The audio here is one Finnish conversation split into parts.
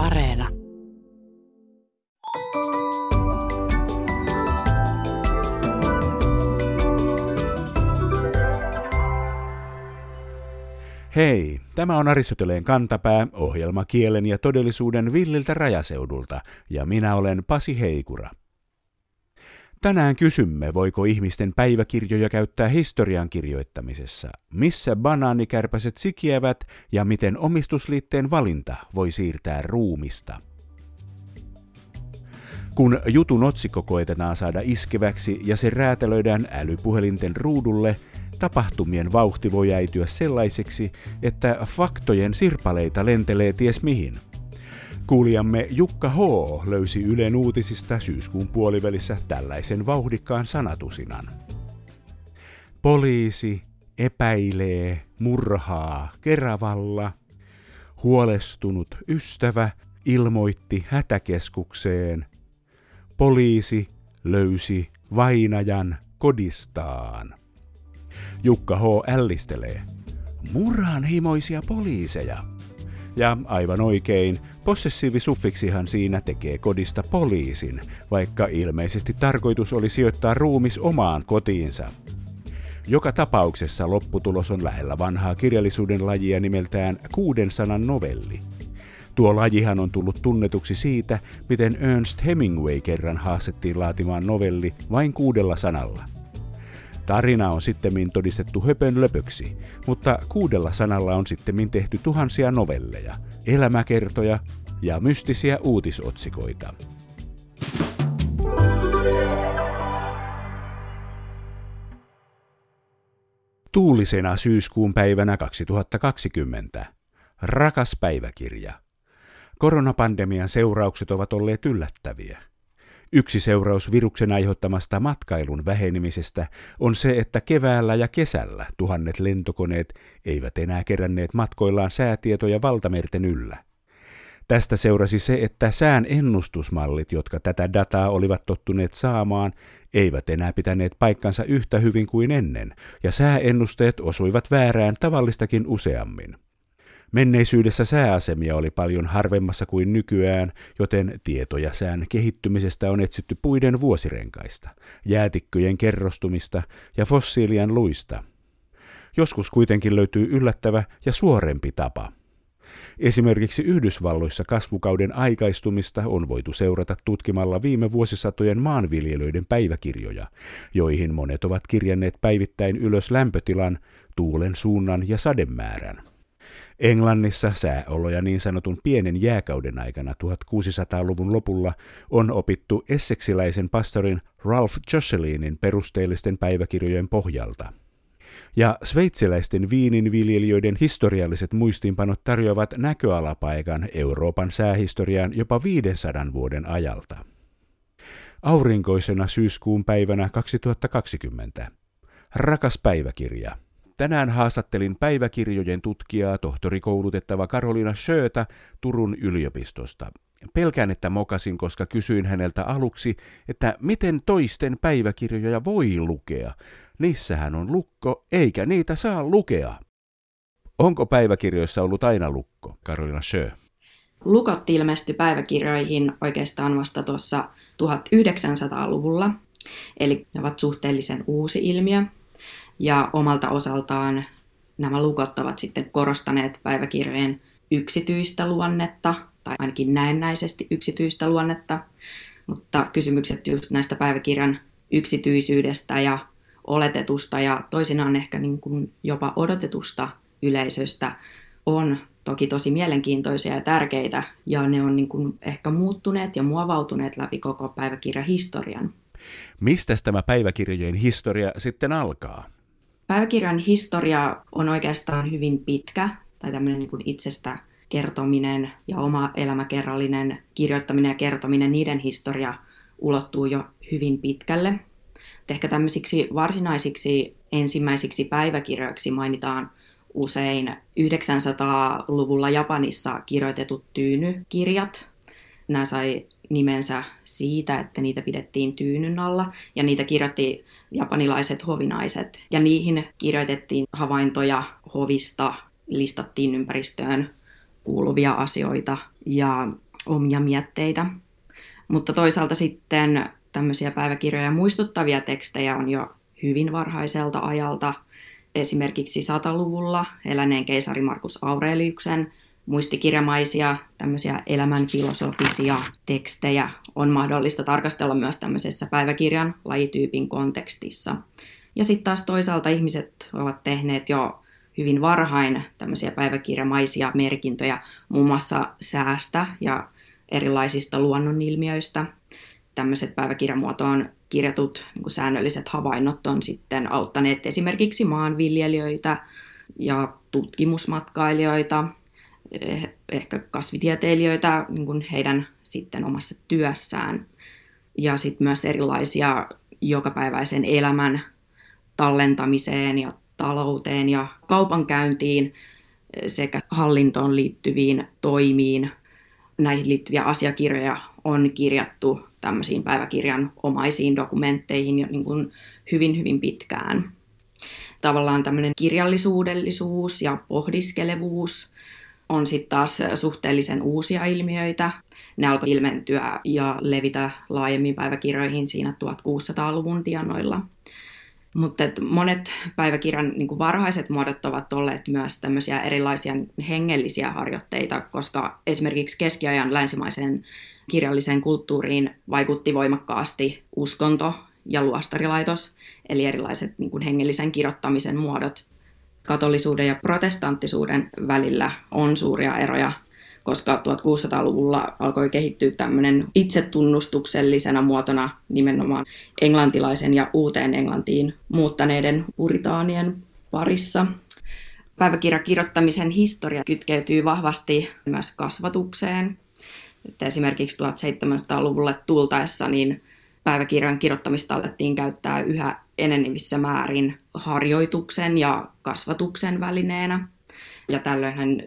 Areena. Hei, tämä on Aristoteleen kantapää, ohjelma kielen ja todellisuuden villiltä rajaseudulta, ja minä olen Pasi Heikura. Tänään kysymme, voiko ihmisten päiväkirjoja käyttää historian kirjoittamisessa, missä banaanikärpäset sikiävät ja miten omistusliitteen valinta voi siirtää ruumista. Kun jutun otsikko koetetaan saada iskeväksi ja se räätälöidään älypuhelinten ruudulle, tapahtumien vauhti voi äityä sellaiseksi, että faktojen sirpaleita lentelee ties mihin. Kuulijamme Jukka H. löysi Ylen uutisista syyskuun puolivälissä tällaisen vauhdikkaan sanatusinan. Poliisi epäilee murhaa Keravalla. Huolestunut ystävä ilmoitti hätäkeskukseen. Poliisi löysi vainajan kodistaan. Jukka H. ällistelee. Murhanhimoisia poliiseja. Ja aivan oikein, possessiivisuffiksihan siinä tekee kodista poliisin, vaikka ilmeisesti tarkoitus oli sijoittaa ruumis omaan kotiinsa. Joka tapauksessa lopputulos on lähellä vanhaa kirjallisuuden lajia nimeltään 6 sanan novelli. Tuo lajihan on tullut tunnetuksi siitä, miten Ernest Hemingway kerran haastettiin laatimaan novelli vain 6 sanalla. Tarina on sittemmin todistettu höpönlöpöksi, mutta 6 sanalla on sittemmin tehty tuhansia novelleja, elämäkertoja ja mystisiä uutisotsikoita. Tuulisena syyskuun päivänä 2020. Rakas päiväkirja. Koronapandemian seuraukset ovat olleet yllättäviä. Yksi seuraus viruksen aiheuttamasta matkailun vähenemisestä on se, että keväällä ja kesällä tuhannet lentokoneet eivät enää keränneet matkoillaan säätietoja valtamerten yllä. Tästä seurasi se, että sään ennustusmallit, jotka tätä dataa olivat tottuneet saamaan, eivät enää pitäneet paikkansa yhtä hyvin kuin ennen, ja sääennusteet osuivat väärään tavallistakin useammin. Menneisyydessä sääasemia oli paljon harvemmassa kuin nykyään, joten tietoja sään kehittymisestä on etsitty puiden vuosirenkaista, jäätikköjen kerrostumista ja fossiilien luista. Joskus kuitenkin löytyy yllättävä ja suorempi tapa. Esimerkiksi Yhdysvalloissa kasvukauden aikaistumista on voitu seurata tutkimalla viime vuosisatojen maanviljelijöiden päiväkirjoja, joihin monet ovat kirjanneet päivittäin ylös lämpötilan, tuulen suunnan ja sademäärän. Englannissa sääoloja niin sanotun pienen jääkauden aikana 1600-luvun lopulla on opittu esseksiläisen pastorin Ralph Jocelynin perusteellisten päiväkirjojen pohjalta. Ja sveitsiläisten viininviljelijöiden historialliset muistiinpanot tarjoavat näköalapaikan Euroopan säähistoriaan jopa 500 vuoden ajalta. Aurinkoisena syyskuun päivänä 2020. Rakas päiväkirja. Tänään haastattelin päiväkirjojen tutkijaa, tohtorikoulutettava Karoliina Sjötä Turun yliopistosta. Pelkään, että mokasin, koska kysyin häneltä aluksi, että miten toisten päiväkirjoja voi lukea. Niissähän on lukko, eikä niitä saa lukea. Onko päiväkirjoissa ollut aina lukko, Karoliina Sjö? Lukot ilmestyi päiväkirjoihin oikeastaan vasta tuossa 1900-luvulla, eli ne ovat suhteellisen uusi ilmiö. Ja omalta osaltaan nämä lukot ovat sitten korostaneet päiväkirjojen yksityistä luonnetta, tai ainakin näennäisesti yksityistä luonnetta. Mutta kysymykset just näistä päiväkirjan yksityisyydestä ja oletetusta ja toisinaan ehkä niin kuin jopa odotetusta yleisöstä on toki tosi mielenkiintoisia ja tärkeitä. Ja ne on niin kuin ehkä muuttuneet ja muovautuneet läpi koko päiväkirjahistorian. Mistä tämä päiväkirjojen historia sitten alkaa? Päiväkirjan historia on oikeastaan hyvin pitkä, tai tämmöinen niin kuin itsestä kertominen ja oma elämäkerrallinen kirjoittaminen ja kertominen, niiden historia ulottuu jo hyvin pitkälle. Ehkä tämmöisiksi varsinaisiksi ensimmäisiksi päiväkirjoiksi mainitaan usein 900-luvulla Japanissa kirjoitetut tyynykirjat. Nämä sai nimensä siitä, että niitä pidettiin tyynyn alla, ja niitä kirjoitti japanilaiset hovinaiset. Ja niihin kirjoitettiin havaintoja hovista, listattiin ympäristöön kuuluvia asioita, ja omia mietteitä. Mutta toisaalta sitten tämmöisiä päiväkirjoja muistuttavia tekstejä on jo hyvin varhaiselta ajalta. Esimerkiksi 100-luvulla eläneen keisari Marcus Aureliuksen muistikirjamaisia tämmöisiä elämänfilosofisia tekstejä on mahdollista tarkastella myös tämmöisessä päiväkirjan lajityypin kontekstissa. Ja sitten taas toisaalta ihmiset ovat tehneet jo hyvin varhain tämmöisiä päiväkirjamaisia merkintöjä muun muassa säästä ja erilaisista luonnonilmiöistä. Tämmöiset päiväkirjamuotoon kirjatut niin kuin säännölliset havainnot on sitten auttaneet esimerkiksi maanviljelijöitä ja tutkimusmatkailijoita, ehkä kasvitieteilijöitä niin kuin heidän sitten omassa työssään. Ja sitten myös erilaisia jokapäiväisen elämän tallentamiseen ja talouteen ja kaupankäyntiin sekä hallintoon liittyviin toimiin. Näihin liittyviä asiakirjoja on kirjattu tämmöisiin päiväkirjan omaisiin dokumentteihin jo niin kuin hyvin, hyvin pitkään. Tavallaan tämmöinen kirjallisuudellisuus ja pohdiskelevuus on sitten taas suhteellisen uusia ilmiöitä. Ne alkoi ilmentyä ja levitä laajemmin päiväkirjoihin siinä 1600-luvun tienoilla. Mutta monet päiväkirjan niin kuin varhaiset muodot ovat olleet myös tämmöisiä erilaisia hengellisiä harjoitteita, koska esimerkiksi keskiajan länsimaiseen kirjalliseen kulttuuriin vaikutti voimakkaasti uskonto ja luostarilaitos, eli erilaiset niin kuin hengellisen kirjoittamisen muodot. Katolisuuden ja protestanttisuuden välillä on suuria eroja, koska 1600-luvulla alkoi kehittyä tämmöinen itsetunnustuksellisena muotona nimenomaan englantilaisen ja uuteen Englantiin muuttaneiden puritaanien parissa. Päiväkirjakirjoittamisen historia kytkeytyy vahvasti myös kasvatukseen. Että esimerkiksi 1700-luvulle tultaessa niin päiväkirjan kirjoittamista alettiin käyttää yhä enenevissä määrin harjoituksen ja kasvatuksen välineenä. Ja tällöinhän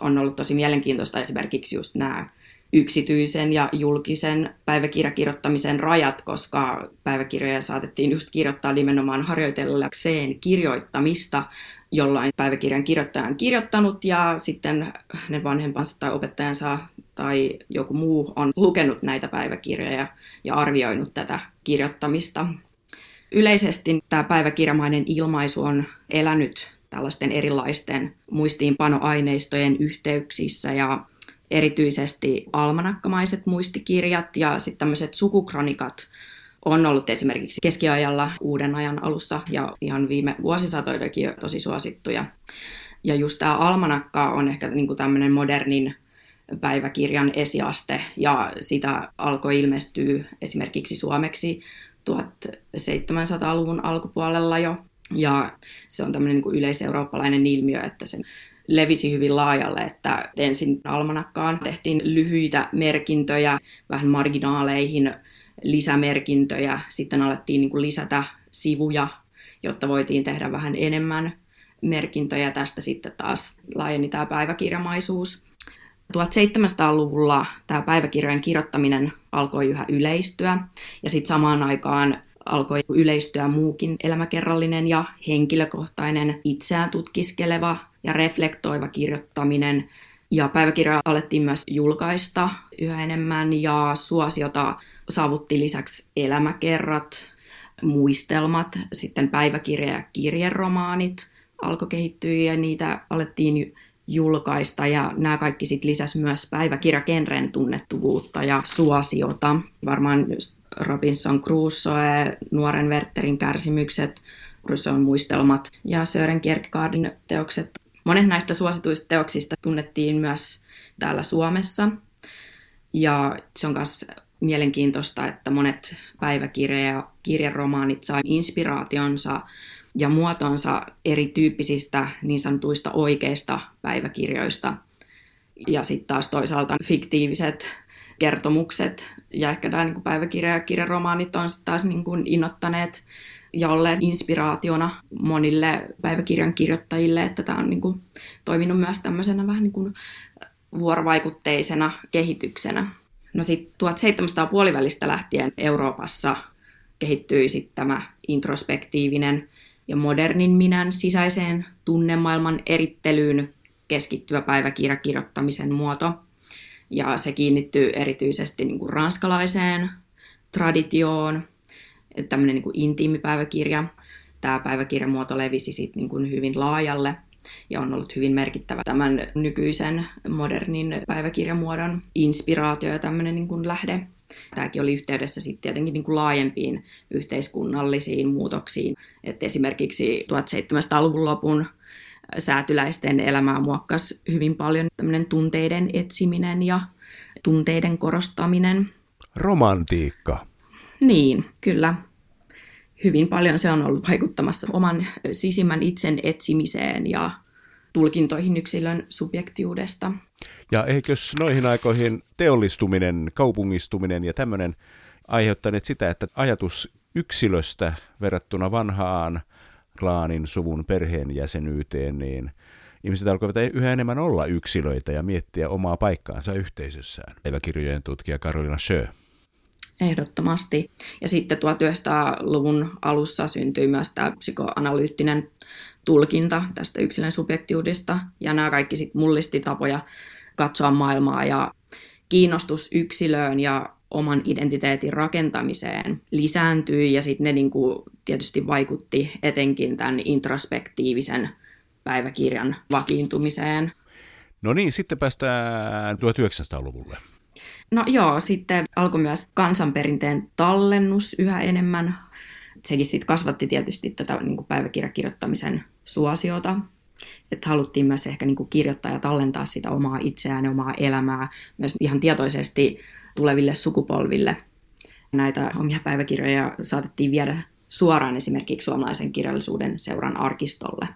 on ollut tosi mielenkiintoista esimerkiksi just nämä yksityisen ja julkisen päiväkirjakirjoittamisen rajat, koska päiväkirjoja saatettiin just kirjoittaa nimenomaan harjoitellakseen kirjoittamista, jollain päiväkirjan kirjoittaja on kirjoittanut ja sitten hänen vanhempansa tai opettajansa tai joku muu on lukenut näitä päiväkirjoja ja arvioinut tätä kirjoittamista. Yleisesti tämä päiväkirjamainen ilmaisu on elänyt tällaisten erilaisten muistiinpanoaineistojen yhteyksissä ja erityisesti almanakkamaiset muistikirjat ja sitten tämmöiset sukukronikat on ollut esimerkiksi keskiajalla, uuden ajan alussa ja ihan viime vuosisatoillakin tosi suosittuja. Ja just tämä almanakka on ehkä niinku tämmöinen modernin päiväkirjan esiaste ja sitä alkoi ilmestyä esimerkiksi suomeksi 1700-luvun alkupuolella jo. Ja se on tämmöinen niin kuin yleiseurooppalainen ilmiö, että se levisi hyvin laajalle, että ensin almanakkaan tehtiin lyhyitä merkintöjä, vähän marginaaleihin lisämerkintöjä, sitten alettiin niin kuin lisätä sivuja, jotta voitiin tehdä vähän enemmän merkintöjä, tästä sitten taas laajeni tämä päiväkirjamaisuus. 1700-luvulla tämä päiväkirjojen kirjoittaminen alkoi yhä yleistyä ja sitten samaan aikaan alkoi yleistyä muukin elämäkerrallinen ja henkilökohtainen itseään tutkiskeleva ja reflektoiva kirjoittaminen. Ja päiväkirjaa alettiin myös julkaista yhä enemmän ja suosiota saavutti lisäksi elämäkerrat, muistelmat, sitten päiväkirja- ja kirjeromaanit alkoi kehittyä ja niitä alettiin julkaista ja nämä kaikki sit lisäsi myös päiväkirjagenren tunnettuvuutta ja suosiota. Varmaan Robinson Crusoe, Nuoren Wertherin kärsimykset, Rousseaun muistelmat ja Søren Kierkegaardin teokset. Monet näistä suosituista teoksista tunnettiin myös täällä Suomessa. Ja se on myös mielenkiintoista, että monet päiväkirja- ja kirjeromaanit sai inspiraationsa ja muotonsa erityyppisistä niin sanotuista oikeista päiväkirjoista. Ja sitten taas toisaalta fiktiiviset kertomukset ja ehkä nämä päiväkirja- ja kirjaromaanit on taas innoittaneet ja olleet inspiraationa monille päiväkirjan kirjoittajille, että tämä on toiminut myös tämmöisenä vähän vuorovaikutteisena kehityksenä. No sitten 1700-puolivälistä lähtien Euroopassa kehittyi sitten tämä introspektiivinen ja modernin minän sisäiseen tunnemaailman erittelyyn keskittyvä päiväkirjakirjoittamisen muoto. ja se kiinnittyy erityisesti niin kuin ranskalaiseen traditioon, tämmöinen niin kuin intiimipäiväkirja. Tämä päiväkirjamuoto levisi sitten niin kuin hyvin laajalle ja on ollut hyvin merkittävä tämän nykyisen modernin päiväkirjamuodon inspiraatio ja tämmöinen niin kuin lähde. Tämäkin oli yhteydessä sitten tietenkin niin kuin laajempiin yhteiskunnallisiin muutoksiin. Et esimerkiksi 1700-luvun lopun säätyläisten elämää muokkasi hyvin paljon tämmöinen tunteiden etsiminen ja tunteiden korostaminen. Romantiikka. Niin, kyllä. Hyvin paljon se on ollut vaikuttamassa oman sisimmän itsen etsimiseen ja tulkintoihin yksilön subjektiudesta. Ja eikös noihin aikoihin teollistuminen, kaupungistuminen ja tämmöinen aiheuttaneet sitä, että ajatus yksilöstä verrattuna vanhaan klaanin, suvun, perheenjäsenyyteen, niin ihmiset alkoivat yhä enemmän olla yksilöitä ja miettiä omaa paikkaansa yhteisössään. Päiväkirjojen tutkija Karoliina Sjö. Ehdottomasti. Ja sitten 1900-luvun alussa syntyi myös tämä psykoanalyyttinen tulkinta tästä yksilön subjektiudesta. Ja nämä kaikki sitten mullisti tapoja katsoa maailmaa ja kiinnostus yksilöön ja oman identiteetin rakentamiseen lisääntyi. Ja sitten ne niinku tietysti vaikutti etenkin tämän introspektiivisen päiväkirjan vakiintumiseen. No niin, sitten päästään 1900-luvulle. No joo, sitten alkoi myös kansanperinteen tallennus yhä enemmän. Sekin sitten kasvatti tietysti tätä niin kuin päiväkirjakirjoittamisen suosiota. Että haluttiin myös ehkä niin kuin kirjoittaa ja tallentaa sitä omaa itseään, omaa elämää, myös ihan tietoisesti tuleville sukupolville. Näitä omia päiväkirjoja saatettiin viedä suoraan esimerkiksi Suomalaisen kirjallisuuden seuran arkistolle.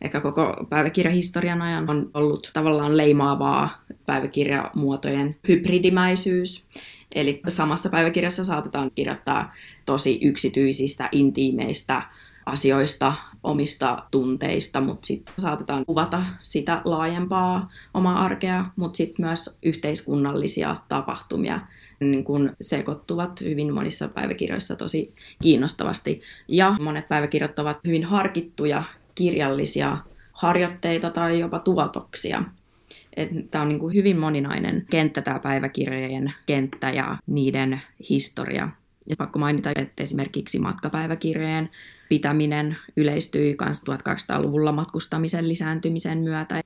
Ehkä koko päiväkirjahistorian ajan on ollut tavallaan leimaavaa päiväkirjamuotojen hybridimäisyys. Eli samassa päiväkirjassa saatetaan kirjoittaa tosi yksityisistä, intiimeistä asioista, omista tunteista, mutta sitten saatetaan kuvata sitä laajempaa omaa arkea, mutta sitten myös yhteiskunnallisia tapahtumia niin kun sekoittuvat hyvin monissa päiväkirjoissa tosi kiinnostavasti. Ja monet päiväkirjat ovat hyvin harkittuja, kirjallisia harjoitteita tai jopa tuotoksia. Tämä on niin kuin hyvin moninainen kenttä, tämä päiväkirjojen kenttä ja niiden historia. Ja pakko mainita, että esimerkiksi matkapäiväkirjojen pitäminen yleistyi myös 1800-luvulla matkustamisen lisääntymisen myötä.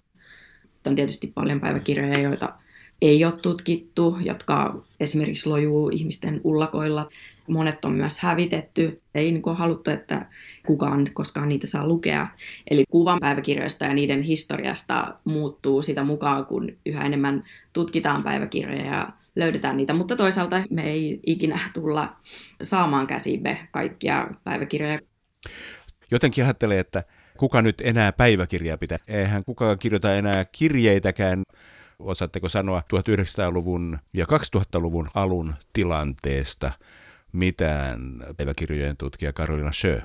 On tietysti paljon päiväkirjoja, joita ei ole tutkittu, jotka esimerkiksi lojuu ihmisten ullakoilla. Monet on myös hävitetty. Ei niin kuin haluttu, että kukaan koskaan niitä saa lukea. Eli kuva päiväkirjoista ja niiden historiasta muuttuu sitä mukaan, kun yhä enemmän tutkitaan päiväkirjoja ja löydetään niitä. Mutta toisaalta me ei ikinä tulla saamaan käsimme kaikkia päiväkirjoja. Jotenkin ajattelee, että kuka nyt enää päiväkirjaa pitää? Eihän kukaan kirjoita enää kirjeitäkään. Osaatteko sanoa 1900-luvun ja 2000-luvun alun tilanteesta mitään, päiväkirjojen tutkija Karoliina Sjö?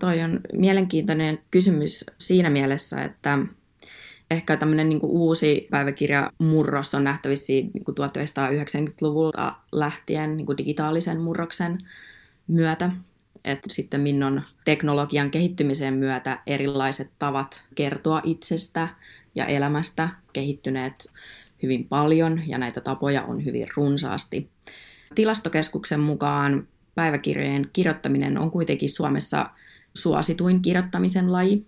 Toi on mielenkiintoinen kysymys siinä mielessä, että ehkä tämmöinen niin kuin uusi päiväkirjamurros on nähtävissä niin kuin 1990-luvulta lähtien niin kuin digitaalisen murroksen myötä. Että sitten minnon teknologian kehittymisen myötä erilaiset tavat kertoa itsestä ja elämästä kehittyneet hyvin paljon ja näitä tapoja on hyvin runsaasti. Tilastokeskuksen mukaan päiväkirjojen kirjoittaminen on kuitenkin Suomessa suosituin kirjoittamisen laji.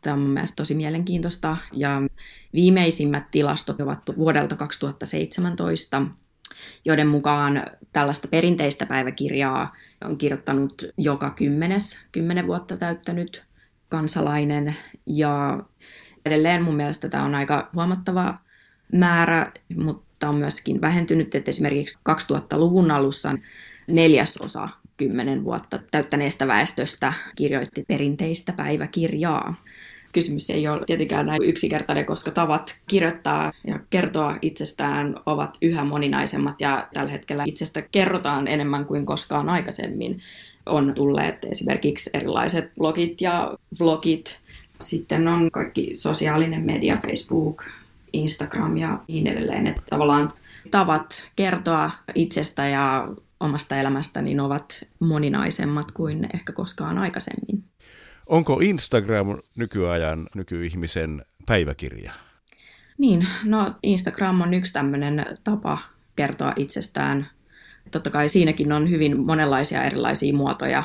Tämä on mielestäni tosi mielenkiintoista ja viimeisimmät tilastot ovat vuodelta 2017, joiden mukaan tällaista perinteistä päiväkirjaa on kirjoittanut joka 10 vuotta täyttänyt kansalainen. Ja edelleen mun mielestä tämä on aika huomattava määrä, mutta on myöskin vähentynyt, että esimerkiksi 2000-luvun alussa 1/4 10 vuotta täyttäneestä väestöstä kirjoitti perinteistä päiväkirjaa. Kysymys ei ole tietenkään näin yksinkertainen, koska tavat kirjoittaa ja kertoa itsestään ovat yhä moninaisemmat ja tällä hetkellä itsestä kerrotaan enemmän kuin koskaan aikaisemmin. On tulleet esimerkiksi erilaiset blogit ja vlogit, sitten on kaikki sosiaalinen media, Facebook, Instagram ja niin edelleen. Että tavallaan tavat kertoa itsestä ja omasta elämästä niin ovat moninaisemmat kuin ehkä koskaan aikaisemmin. Onko Instagram nykyajan, nykyihmisen päiväkirja? Niin, no Instagram on yksi tämmöinen tapa kertoa itsestään. Totta kai siinäkin on hyvin monenlaisia erilaisia muotoja,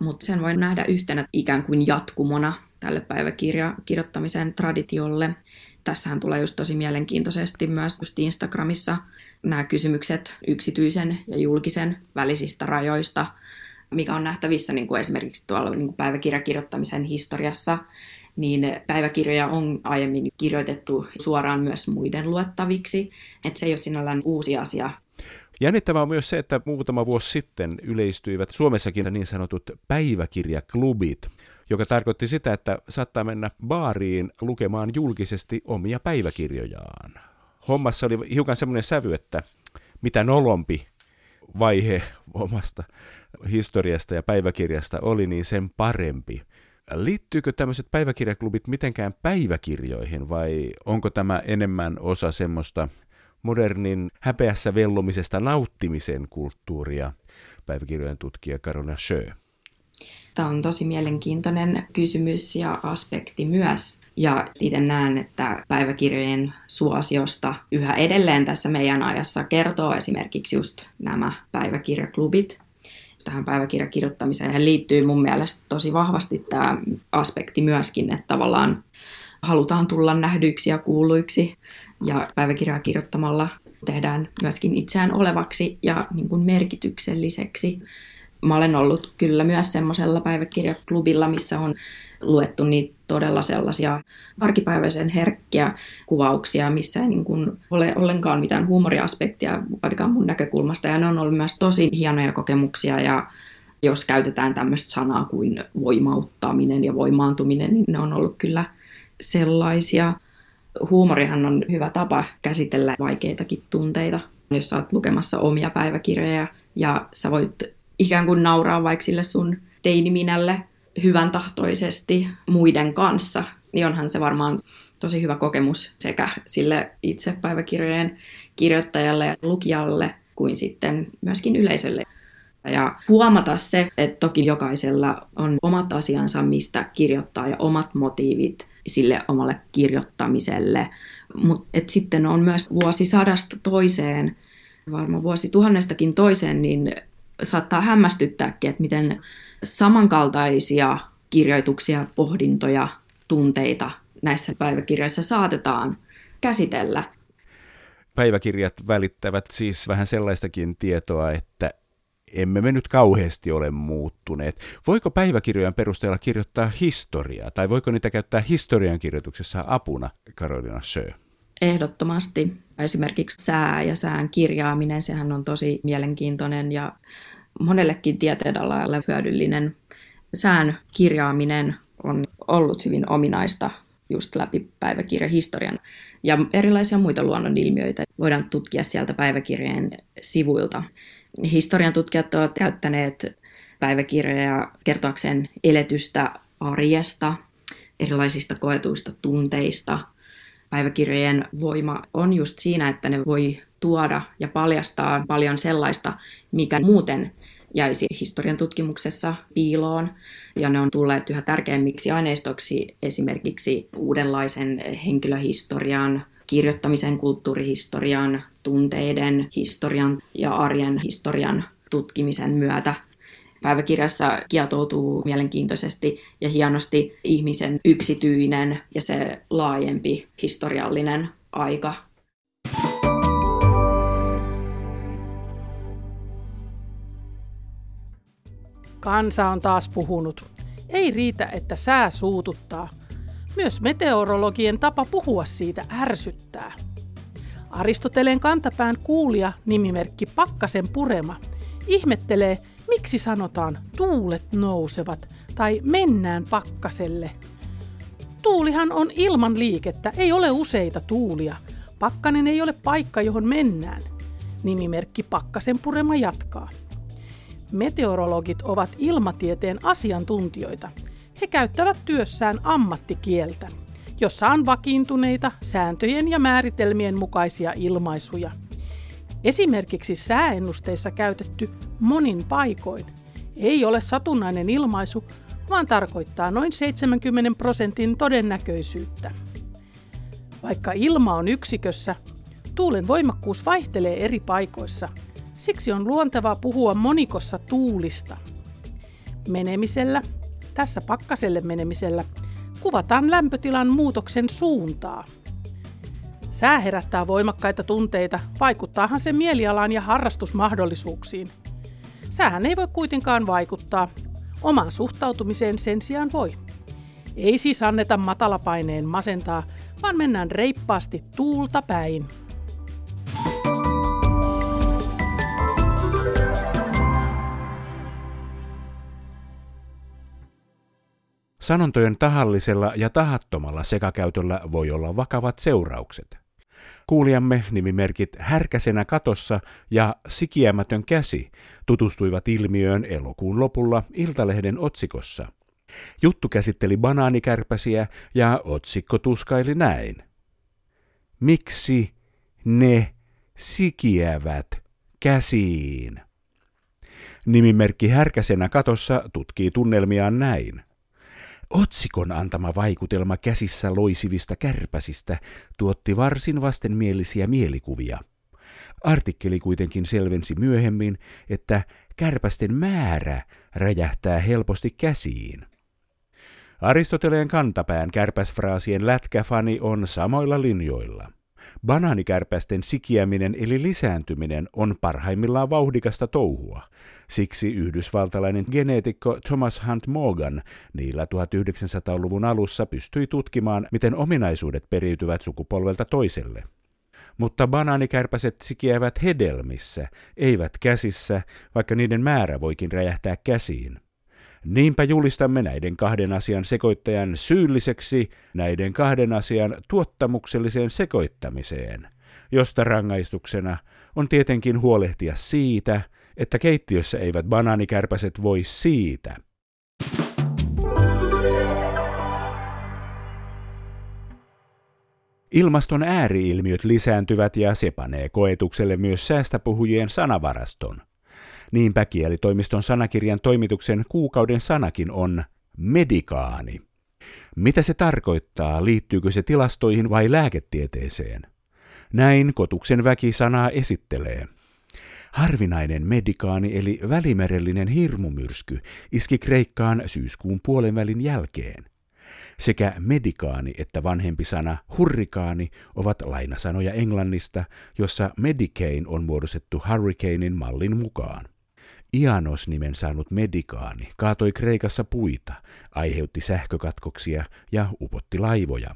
mutta sen voi nähdä yhtenä ikään kuin jatkumona tälle päiväkirjoittamisen traditiolle. Tässähän tulee just tosi mielenkiintoisesti myös just Instagramissa nämä kysymykset yksityisen ja julkisen välisistä rajoista, mikä on nähtävissä niin kuin esimerkiksi tuolla niin kuin päiväkirjakirjoittamisen historiassa, niin päiväkirjoja on aiemmin kirjoitettu suoraan myös muiden luettaviksi, että se ei ole sinällään uusi asia. Jännittävää on myös se, että muutama vuosi sitten yleistyivät Suomessakin niin sanotut päiväkirjaklubit, joka tarkoitti sitä, että saattaa mennä baariin lukemaan julkisesti omia päiväkirjojaan. Hommassa oli hiukan semmoinen sävy, että mitä nolompi vaihe omasta historiasta ja päiväkirjasta oli, niin sen parempi. Liittyykö tämmöiset päiväkirjaklubit mitenkään päiväkirjoihin vai onko tämä enemmän osa semmoista modernin häpeässä vellomisesta nauttimisen kulttuuria, päiväkirjojen tutkija Karoliina Sjö? Tämä on tosi mielenkiintoinen kysymys ja aspekti myös. Ja itse näen, että päiväkirjojen suosiosta yhä edelleen tässä meidän ajassa kertoo esimerkiksi just nämä päiväkirjaklubit. Tähän päiväkirjakirjoittamiseen liittyy mun mielestä tosi vahvasti tämä aspekti myöskin, että tavallaan halutaan tulla nähdyiksi ja kuuluiksi. Ja päiväkirjaa kirjoittamalla tehdään myöskin itseään olevaksi ja niin kuin merkitykselliseksi. Mä olen ollut kyllä myös semmoisella päiväkirjaklubilla, missä on luettu niitä todella sellaisia arkipäiväisen herkkiä kuvauksia, missä ei niin kuin ole ollenkaan mitään huumoriaspektia ainakaan mun näkökulmasta. Ja ne on ollut myös tosi hienoja kokemuksia ja jos käytetään tämmöistä sanaa kuin voimauttaminen ja voimaantuminen, niin ne on ollut kyllä sellaisia. Huumorihan on hyvä tapa käsitellä vaikeitakin tunteita. Jos sä oot lukemassa omia päiväkirjoja ja sä voit ikään kuin nauraa vaikka sille sun teiniminälle hyvän tahtoisesti muiden kanssa, niin onhan se varmaan tosi hyvä kokemus sekä sille itse päiväkirjojen kirjoittajalle ja lukijalle kuin sitten myöskin yleisölle. Ja huomata se, että toki jokaisella on omat asiansa, mistä kirjoittaa ja omat motiivit sille omalle kirjoittamiselle. Mutta sitten on myös vuosisadasta toiseen, varmaan vuosituhannestakin toiseen, niin saattaa hämmästyttääkin, että miten samankaltaisia kirjoituksia, pohdintoja, tunteita näissä päiväkirjoissa saatetaan käsitellä. Päiväkirjat välittävät siis vähän sellaistakin tietoa, että emme me nyt kauheasti ole muuttuneet. Voiko päiväkirjojen perusteella kirjoittaa historiaa, tai voiko niitä käyttää historiankirjoituksessa apuna, Karoliina Sjö? Ehdottomasti. Esimerkiksi sää ja sään kirjaaminen, sehän on tosi mielenkiintoinen ja monellekin tieteenalalle hyödyllinen. Sään kirjaaminen on ollut hyvin ominaista just läpi päiväkirjahistorian. Ja erilaisia muita luonnonilmiöitä voidaan tutkia sieltä päiväkirjojen sivuilta. Historian tutkijat ovat käyttäneet päiväkirjoja kertoakseen eletystä arjesta, erilaisista koetuista tunteista. Päiväkirjojen voima on just siinä, että ne voi tuoda ja paljastaa paljon sellaista, mikä muuten jäisi historian tutkimuksessa piiloon. Ja ne on tulleet yhä tärkeimmiksi aineistoksi esimerkiksi uudenlaisen henkilöhistorian, kirjoittamisen kulttuurihistorian, tunteiden historian ja arjen historian tutkimisen myötä. Päiväkirjassa kietoutuu mielenkiintoisesti ja hienosti ihmisen yksityinen ja se laajempi historiallinen aika. Kansa on taas puhunut. Ei riitä, että sää suututtaa. Myös meteorologien tapa puhua siitä ärsyttää. Aristoteleen kantapään kuulija nimimerkki Pakkasen purema ihmettelee, miksi sanotaan tuulet nousevat tai mennään pakkaselle. Tuulihan on ilman liikettä, ei ole useita tuulia. Pakkanen ei ole paikka, johon mennään. Nimimerkki Pakkasen purema jatkaa. Meteorologit ovat ilmatieteen asiantuntijoita. He käyttävät työssään ammattikieltä, jossa on vakiintuneita sääntöjen ja määritelmien mukaisia ilmaisuja. Esimerkiksi sääennusteissa käytetty monin paikoin ei ole satunnainen ilmaisu, vaan tarkoittaa noin 70% todennäköisyyttä. Vaikka ilma on yksikössä, tuulen voimakkuus vaihtelee eri paikoissa. Siksi on luontevaa puhua monikossa tuulista. Menemisellä, tässä pakkaselle menemisellä, kuvataan lämpötilan muutoksen suuntaa. Sää herättää voimakkaita tunteita, vaikuttaahan se mielialaan ja harrastusmahdollisuuksiin. Säähän ei voi kuitenkaan vaikuttaa. Omaan suhtautumiseen sen sijaan voi. Ei siis anneta matalapaineen masentaa, vaan mennään reippaasti tuulta päin. Sanontojen tahallisella ja tahattomalla sekakäytöllä voi olla vakavat seuraukset. Kuulijamme nimimerkit Härkäsenä katossa ja Sikiämätön käsi tutustuivat ilmiöön elokuun lopulla Iltalehden otsikossa. Juttu käsitteli banaanikärpäsiä ja otsikko tuskaili näin. Miksi ne sikiävät käsiin? Nimimerkki Härkäsenä katossa tutkii tunnelmiaan näin. Otsikon antama vaikutelma käsissä loisivista kärpäsistä tuotti varsin vastenmielisiä mielikuvia. Artikkeli kuitenkin selvensi myöhemmin, että kärpästen määrä räjähtää helposti käsiin. Aristoteleen kantapään kärpäsfraasien lätkäfani on samoilla linjoilla. Banaanikärpästen sikiäminen eli lisääntyminen on parhaimmillaan vauhdikasta touhua. Siksi yhdysvaltalainen geneetikko Thomas Hunt Morgan niillä 1900-luvun alussa pystyi tutkimaan, miten ominaisuudet periytyvät sukupolvelta toiselle. Mutta banaanikärpäset sikiävät hedelmissä, eivät käsissä, vaikka niiden määrä voikin räjähtää käsiin. Niinpä julistamme näiden kahden asian sekoittajan syylliseksi näiden kahden asian tuottamukselliseen sekoittamiseen, josta rangaistuksena on tietenkin huolehtia siitä, että keittiössä eivät banaanikärpäset voi siitä. Ilmaston ääriilmiöt lisääntyvät ja se panee koetukselle myös säästäpuhujien sanavaraston. Niinpä Kielitoimiston sanakirjan toimituksen kuukauden sanakin on medikaani. Mitä se tarkoittaa, liittyykö se tilastoihin vai lääketieteeseen? Näin Kotuksen väki sanaa esittelee. Harvinainen medikaani eli välimerellinen hirmumyrsky iski Kreikkaan syyskuun puolenvälin jälkeen. Sekä medikaani että vanhempi sana hurrikaani ovat lainasanoja englannista, jossa medicane on muodostettu hurricanein mallin mukaan. Ianos-nimen saanut medikaani kaatoi Kreikassa puita, aiheutti sähkökatkoksia ja upotti laivoja.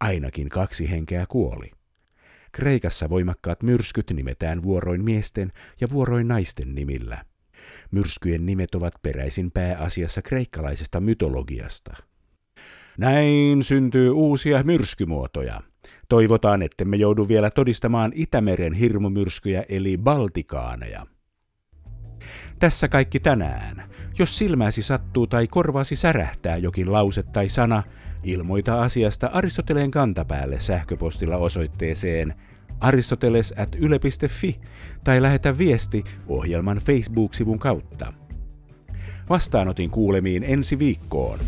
Ainakin 2 henkeä kuoli. Kreikassa voimakkaat myrskyt nimetään vuoroin miesten ja vuoroin naisten nimillä. Myrskyjen nimet ovat peräisin pääasiassa kreikkalaisesta mytologiasta. Näin syntyy uusia myrskymuotoja. Toivotaan, ettemme joudu vielä todistamaan Itämeren hirmumyrskyjä eli baltikaaneja. Tässä kaikki tänään. Jos silmäsi sattuu tai korvaasi särähtää jokin lause tai sana, ilmoita asiasta Aristoteleen kantapäälle sähköpostilla osoitteeseen aristoteles@yle.fi tai lähetä viesti ohjelman Facebook-sivun kautta. Vastaanotin kuulemiin ensi viikkoon.